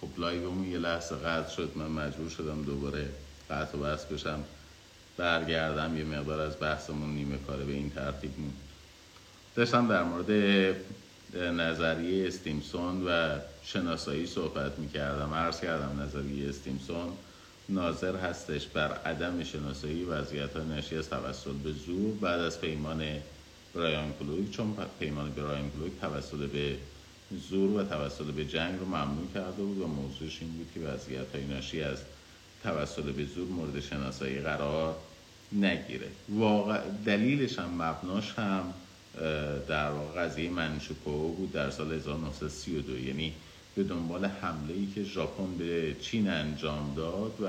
خب لایومون یه لحظه قطع شد، من مجبور شدم دوباره قطع و بس بشم برگردم. یه مقدار از بحثمون نیمه کاره به این ترتیب موند. داشتم در مورد نظریه استیمسون و شناسایی صحبت میکردم. عرض کردم نظریه استیمسون ناظر هستش بر عدم شناسایی وضعیت‌ها ناشی از توسل به زور بعد از پیمان برایان کلوگ، چون پیمان برایان کلوگ توسل به زور و توسل به جنگ رو ممنوع کرده بود و موضوعش این بود که وضعیت‌های ناشی از توسل به زور مورد شناسایی قرار نگیره. واقع دلیلش هم مبناش هم در واقع قضیه منچوکو بود در سال 1932، یعنی به دنبال حمله‌ای که ژاپن به چین انجام داد و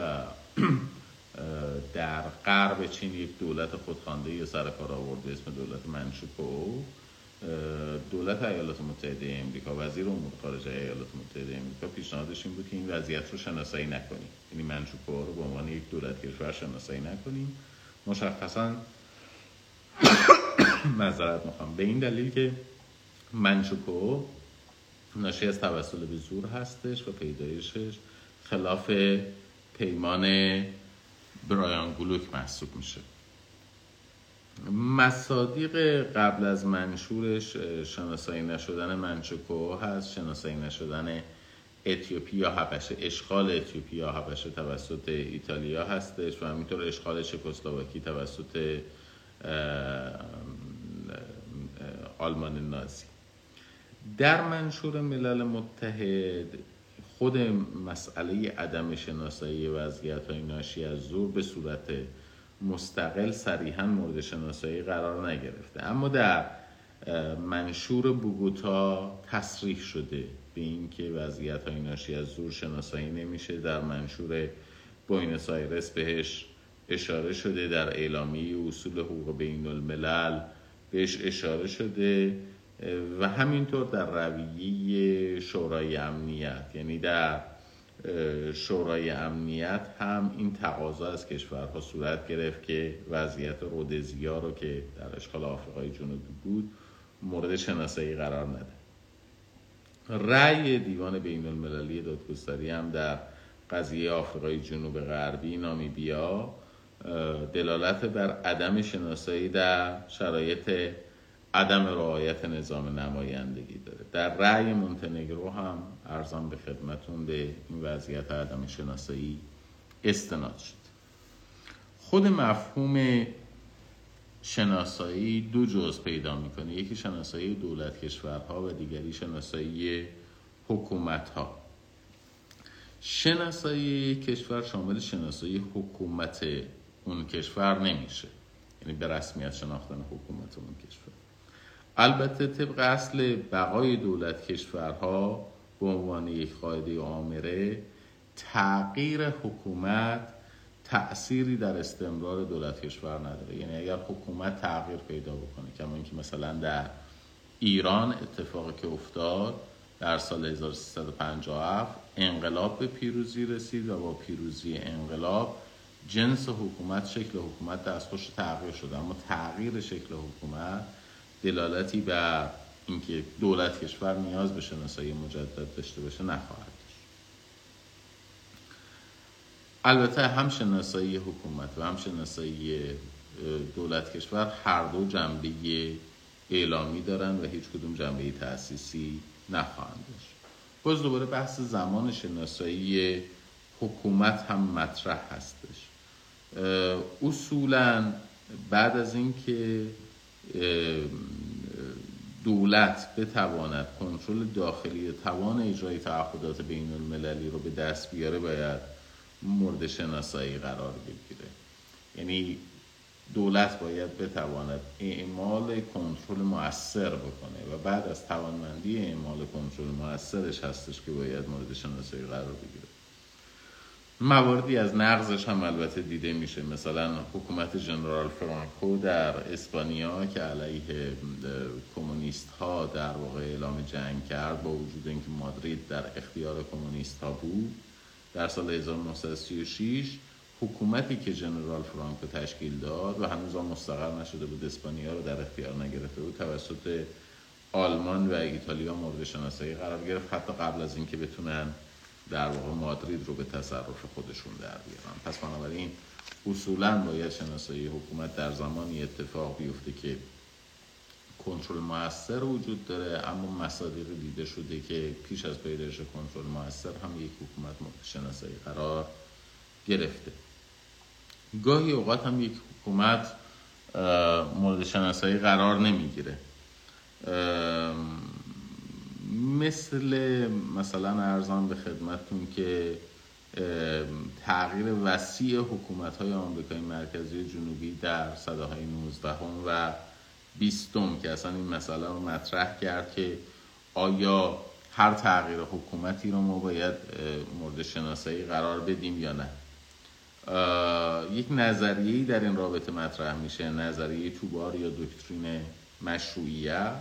در غرب چین یک دولت خودخوانده‌ای سر کار آورد به اسم دولت منچوکو. دولت ایالات متحده آمریکا، وزیر امور خارجه ایالات متحده آمریکا پیشنهادش این بود که این وضعیت رو شناسایی نکنیم، یعنی منچوکو رو به عنوان یک دولت کشور شناسایی نکنیم، مشخصاً معذرت میخوام، به این دلیل که منچوکو ناشی از توسل به زور هستش و پیدایشش خلاف پیمان برایان کلوگ محسوب میشه. مصادیق قبل از منشورش شناسایی نشدن منچوکو هست، شناسایی نشدن اتیوپیا حبشه، اشغال اتیوپیا حبشه توسط ایتالیا هستش و همینطور اشغال چکسلواکی توسط آلمان نازی. در منشور ملل متحد خود مسئله عدم شناسایی وضعیت‌های ناشی از زور به صورت مستقل صریحاً مورد شناسایی قرار نگرفته، اما در منشور بوگوتا تصریح شده به اینکه وضعیت‌های ناشی از زور شناسایی نمیشه. در منشور بوینسایرس بهش اشاره شده، در اعلامیه اصول حقوق بین الملل بهش اشاره شده و همینطور در رویه شورای امنیت، یعنی در شورای امنیت هم این تقاضا از کشورها صورت گرفت که وضعیت رودزیا رو که در اشغال آفریقای جنوبی بود مورد شناسایی قرار نده. رأی دیوان بین المللی دادگستری هم در قضیه آفریقای جنوب غربی نامیبیا دلالت بر عدم شناسایی در شرایط عدم رعایت نظام نمایندگی داره. در رأی مونتنگرو هم عرضم به خدمتون به این وضعیت عدم شناسایی استناد شد. خود مفهوم شناسایی دو جزء پیدا میکنه، یکی شناسایی دولت کشورها و دیگری شناسایی حکومتها. شناسایی کشور شامل شناسایی حکومت اون کشور نمیشه، یعنی به رسمیت شناختن حکومت اون کشور. البته طبق اصل بقای دولت کشورها به عنوان یک قاعده آمره، تغییر حکومت تأثیری در استمرار دولت کشور نداره، یعنی اگر حکومت تغییر پیدا بکنه، کما اینکه مثلا در ایران اتفاقی که افتاد در سال 1357 انقلاب به پیروزی رسید و با پیروزی انقلاب جنس حکومت، شکل حکومت دستخوش تغییر شد، اما تغییر شکل حکومت دلالتی بر اینکه دولت کشور نیاز به شناسایی مجدد داشته باشه نخواهد داشت. البته هم شناسایی حکومت و هم شناسایی دولت کشور هر دو جنبه اعلامی دارن و هیچ کدوم جنبه تأسیسی نخواهند داشت. باز دوباره بحث زمان شناسایی حکومت هم مطرح هستش. اصولاً بعد از اینکه دولت بتواند کنترل داخلی توان اجرای تعهدات بین المللی رو به دست بیاره، باید مورد شناسایی قرار بگیره، یعنی دولت باید بتواند اعمال کنترل مؤثر بکنه و بعد از توانمندی اعمال کنترل مؤثرش هستش که باید مورد شناسایی قرار بگیره. مواردی از نقضش هم البته دیده میشه، مثلا حکومت ژنرال فرانکو در اسپانیا که علیه کمونیست ها در واقع اعلام جنگ کرد، با وجود اینکه مادرید در اختیار کمونیست ها بود. در سال 1936 حکومتی که ژنرال فرانکو تشکیل داد و هنوز هم مستقر نشده بود، اسپانیا رو در اختیار نگرفته بود، توسط آلمان و ایتالیا مورد شناسایی قرار گرفت حتی قبل از اینکه بتونن در واقع مادرید رو به تصرف خودشون در بیارن. پس بنابراین اصولاً باید شناسایی حکومت در زمانی اتفاق بیفته که کنترل مؤثر وجود داره، اما مصادیقی دیده شده که پیش از پیدایش کنترل مؤثر هم یک حکومت شناسایی قرار گرفته. گاهی اوقات هم یک حکومت مورد شناسایی قرار نمیگیره، مثلا ارزان به خدمتون که تغییر وسیع حکومت‌های آمریکای مرکزی و جنوبی در سده‌های 19 و 20 که اصلا این مسئله رو مطرح کرد که آیا هر تغییر حکومتی رو ما باید مورد شناسایی قرار بدیم یا نه. یک نظریه‌ای در این رابطه مطرح میشه، نظریه توبار یا دکترین مشروعیت،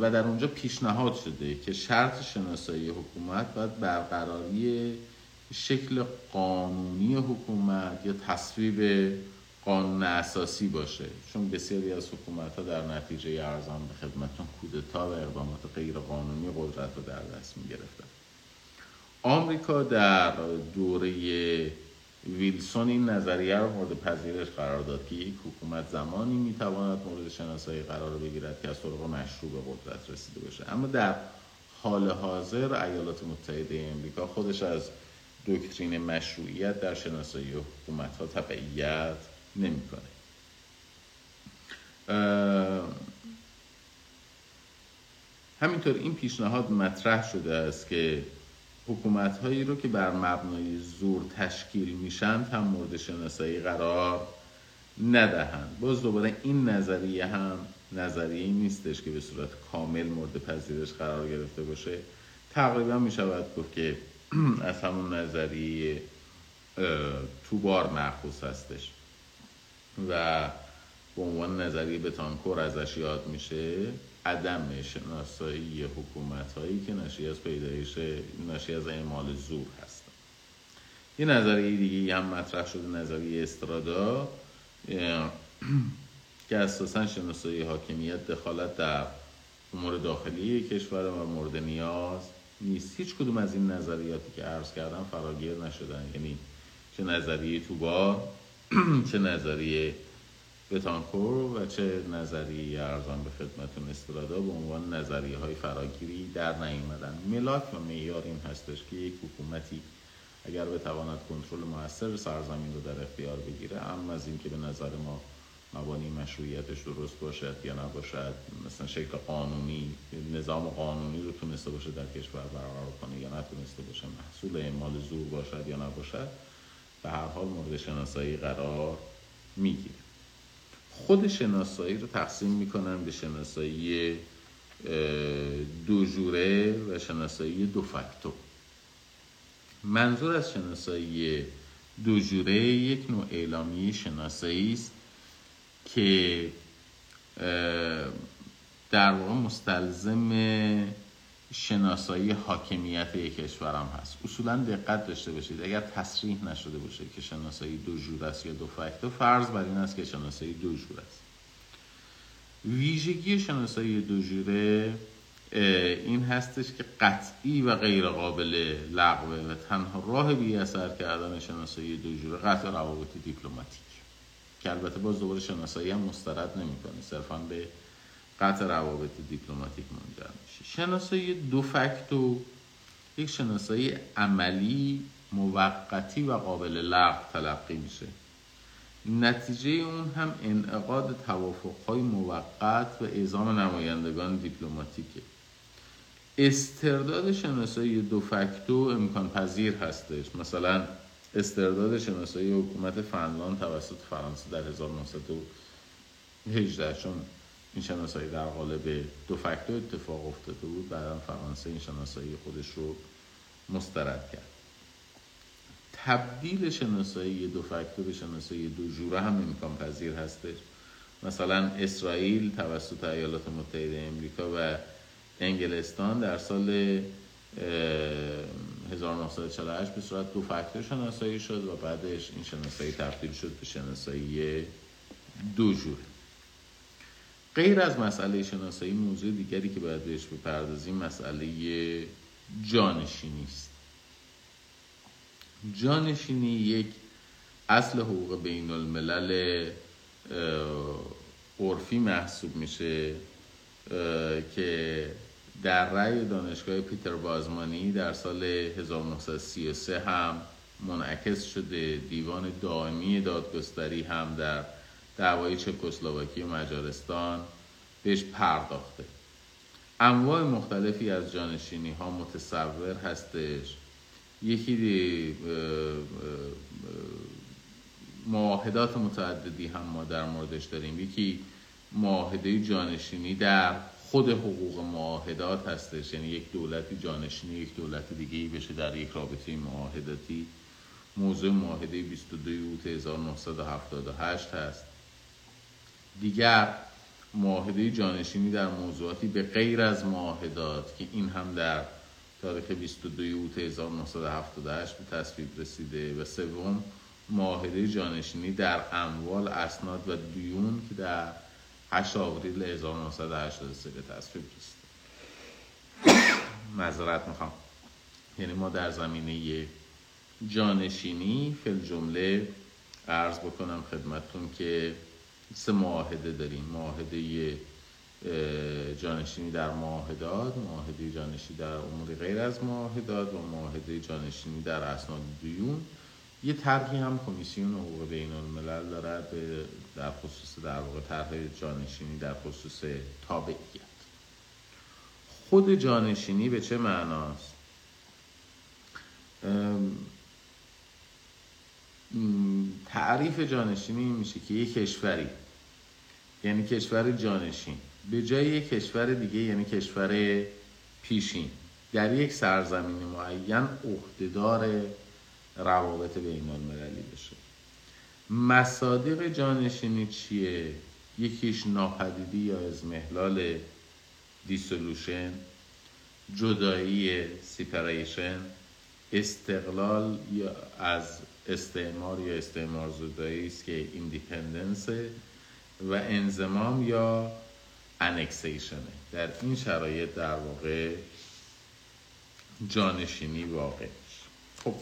و در اونجا پیشنهاد شده که شرط شناسایی حکومت باید برقراری شکل قانونی حکومت یا تصویب قانون اساسی باشه، چون بسیاری از حکومت‌ها در نتیجه ارزان به خدمتتون کودتا و اقدامات غیر قانونی قدرت رو در دست می‌گرفتن. آمریکا در دوره ویلسون این نظریه رو مورد پذیرش قرار داد که یک حکومت زمانی میتواند مورد شناسایی قرار بگیرد که از طرق مشروع به قدرت رسیده باشه. اما در حال حاضر ایالات متحده آمریکا خودش از دکترین مشروعیت در شناسایی حکومت‌ها تبعیت نمی‌کنه. همینطور این پیشنهاد مطرح شده است که حکومت هایی رو که بر مبنای زور تشکیل میشند هم مورد شناسایی قرار ندهند. باز دوباره این نظریه هم نظریه‌ای نیستش که به صورت کامل مورد پذیرش قرار گرفته باشه. تقریبا میشود گفت که از همون نظریه توبار مأخوذ هستش و به عنوان نظریه به تانکور ازش یاد میشه. عدم شناسایی حکومت‌هایی که ناشی از اعمال زور هست. این نظریه دیگه هم مطرح شده، نظریه استرادا که اساساً شناسایی حاکمیت دخالت در امور داخلی کشور و مورد نیاز نیست. هیچ کدوم از این نظریاتی که عرض کردم فراگیر نشدن، یعنی چه نظریه توبار، چه نظریه به تانکور و چه نظریه ارزان به خدمتون استرادا به عنوان نظریه‌های فراگیری در نیامدن. ملاک و معیار این هستش که یک حکومتی اگر بتواند کنترل مؤثر سرزمین رو در اختیار بگیره، اما از اینکه به نظر ما مبانی مشروعیتش درست باشد یا نباشد، مثلا شکل قانونی، نظام قانونی رو تونسته باشه در کشور برقرار کنه یا نتونسته باشه، محصول اعمال زور باشد یا نباشد، به هر حال مورد شناسایی قرار میگیره. خود شناسایی رو تقسیم میکنن به شناسایی دو جوره و شناسایی دو فاکتور. منظور از شناسایی دو جوره یک نوع اعلامیه شناسایی است که در واقع مستلزم شناسایی حاکمیت یک کشور هم هست. اصولا دقت داشته باشید، اگر تصریح نشده باشه که شناسایی دو جور است یا دو فاکتور، فرض بر این است که شناسایی دو جور است. ویژگی شناسایی دو جوره این هستش که قطعی و غیر قابل لغوه و تنها راه بی اثر کردن شناسایی دو جوره قطع روابط دیپلماتیک، که البته باز دوباره شناسایی هم مسترد نمی‌کنه، صرفاً به قطع روابط دیپلماتیک منجر میشه. شناسایی دو فاکتور یک شناسایی عملی، موقتی و قابل لغو تلقی میشه. نتیجه اون هم انعقاد توافق‌های موقت و اعزام نمایندگان دیپلماتیکه. استرداد شناسایی دو فاکتور امکان پذیر هستش. مثلا استرداد شناسایی حکومت فنلاند توسط فرانسه در 1918، چون این شناسایی در قالب دو فاکتور اتفاق افتاده بود، بعداً فرانسه این شناسایی خودش رو مسترد کرد. تبدیل شناسایی دو فاکتور به شناسایی دو جوره هم امکان پذیر هستش. مثلا اسرائیل توسط ایالات متحده آمریکا و انگلستان در سال 1948 به صورت دو فاکتور شناسایی شد و بعدش این شناسایی تبدیل شد به شناسایی دو جوره. غیر از مسئله شناسایی، موضوع دیگری که باید بهش بپردازیم مسئله جانشینی است. جانشینی یک اصل حقوق بین الملل عرفی محسوب میشه که در رأی دانشگاه پیتر بازمانی در سال 1933 هم منعکس شده. دیوان دائمی دادگستری هم در دعوای چکسلواکی و مجارستان بهش پرداخته. انواع مختلفی از جانشینی ها متصور هستش. یکی معاهدات متعددی هم ما در موردش داریم. یکی معاهده جانشینی در خود حقوق معاهدات هستش، یعنی یک دولتی جانشینی یک دولت دیگه‌ای بشه در یک رابطه معاهداتی. موضوع معاهده 22 اوت 1978 هست. دیگر معاهده جانشینی در موضوعاتی به غیر از معاهدات که این هم در تاریخ 22 اوت 1978 به تصویب رسیده. و سوم معاهده جانشینی در اموال، اسناد و دیون که در 8 آوریل 1983 به تصویب رسید. معذرت میخوام. یعنی ما در زمینه جانشینی فل جمله عرض بکنم خدمتتون که سه معاهده داریم. معاهده جانشینی در معاهدات، معاهده جانشینی در امور غیر از معاهدات و معاهده جانشینی در اسناد دیون. یه طرحی هم کمیسیون حقوق بین الملل دارد در خصوص در واقع طرح جانشینی در خصوص تابعیت. خود جانشینی به چه معناست؟ تعریف جانشینی میشه که یک کشوری، یعنی کشور جانشین، به جای یک کشور دیگه یعنی کشور پیشین، در یک سرزمین معین عهده‌دار روابط بین المللی بشه. مصادیق جانشینی چیه؟ یکیش ناپدیدی یا اضمحلال، دیسولوشن، جدایی، سیپریشن، استقلال یا از استعمار یا استعمار زدایی است که ایندیپندنس، و انضمام یا انکسیشنه. در این شرایط در واقع جانشینی واقع میشه. خب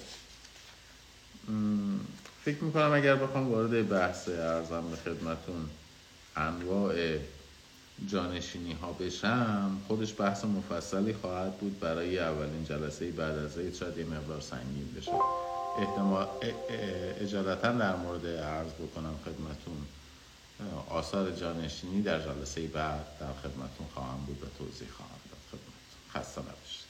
فکر میکنم اگر بخوام وارد بحث ارزم به خدمتون انواع جانشینی ها بشم، خودش بحث مفصلی خواهد بود. برای اولین جلسه بعد از عید شاید یه مقدار سنگین بشه. اجالتا در مورد عرض بکنم خدمتون آثار جانشینی در جلسه بعد در خدمتون خواهم بود و توضیح خواهم داد خدمتون. خسته نباشید.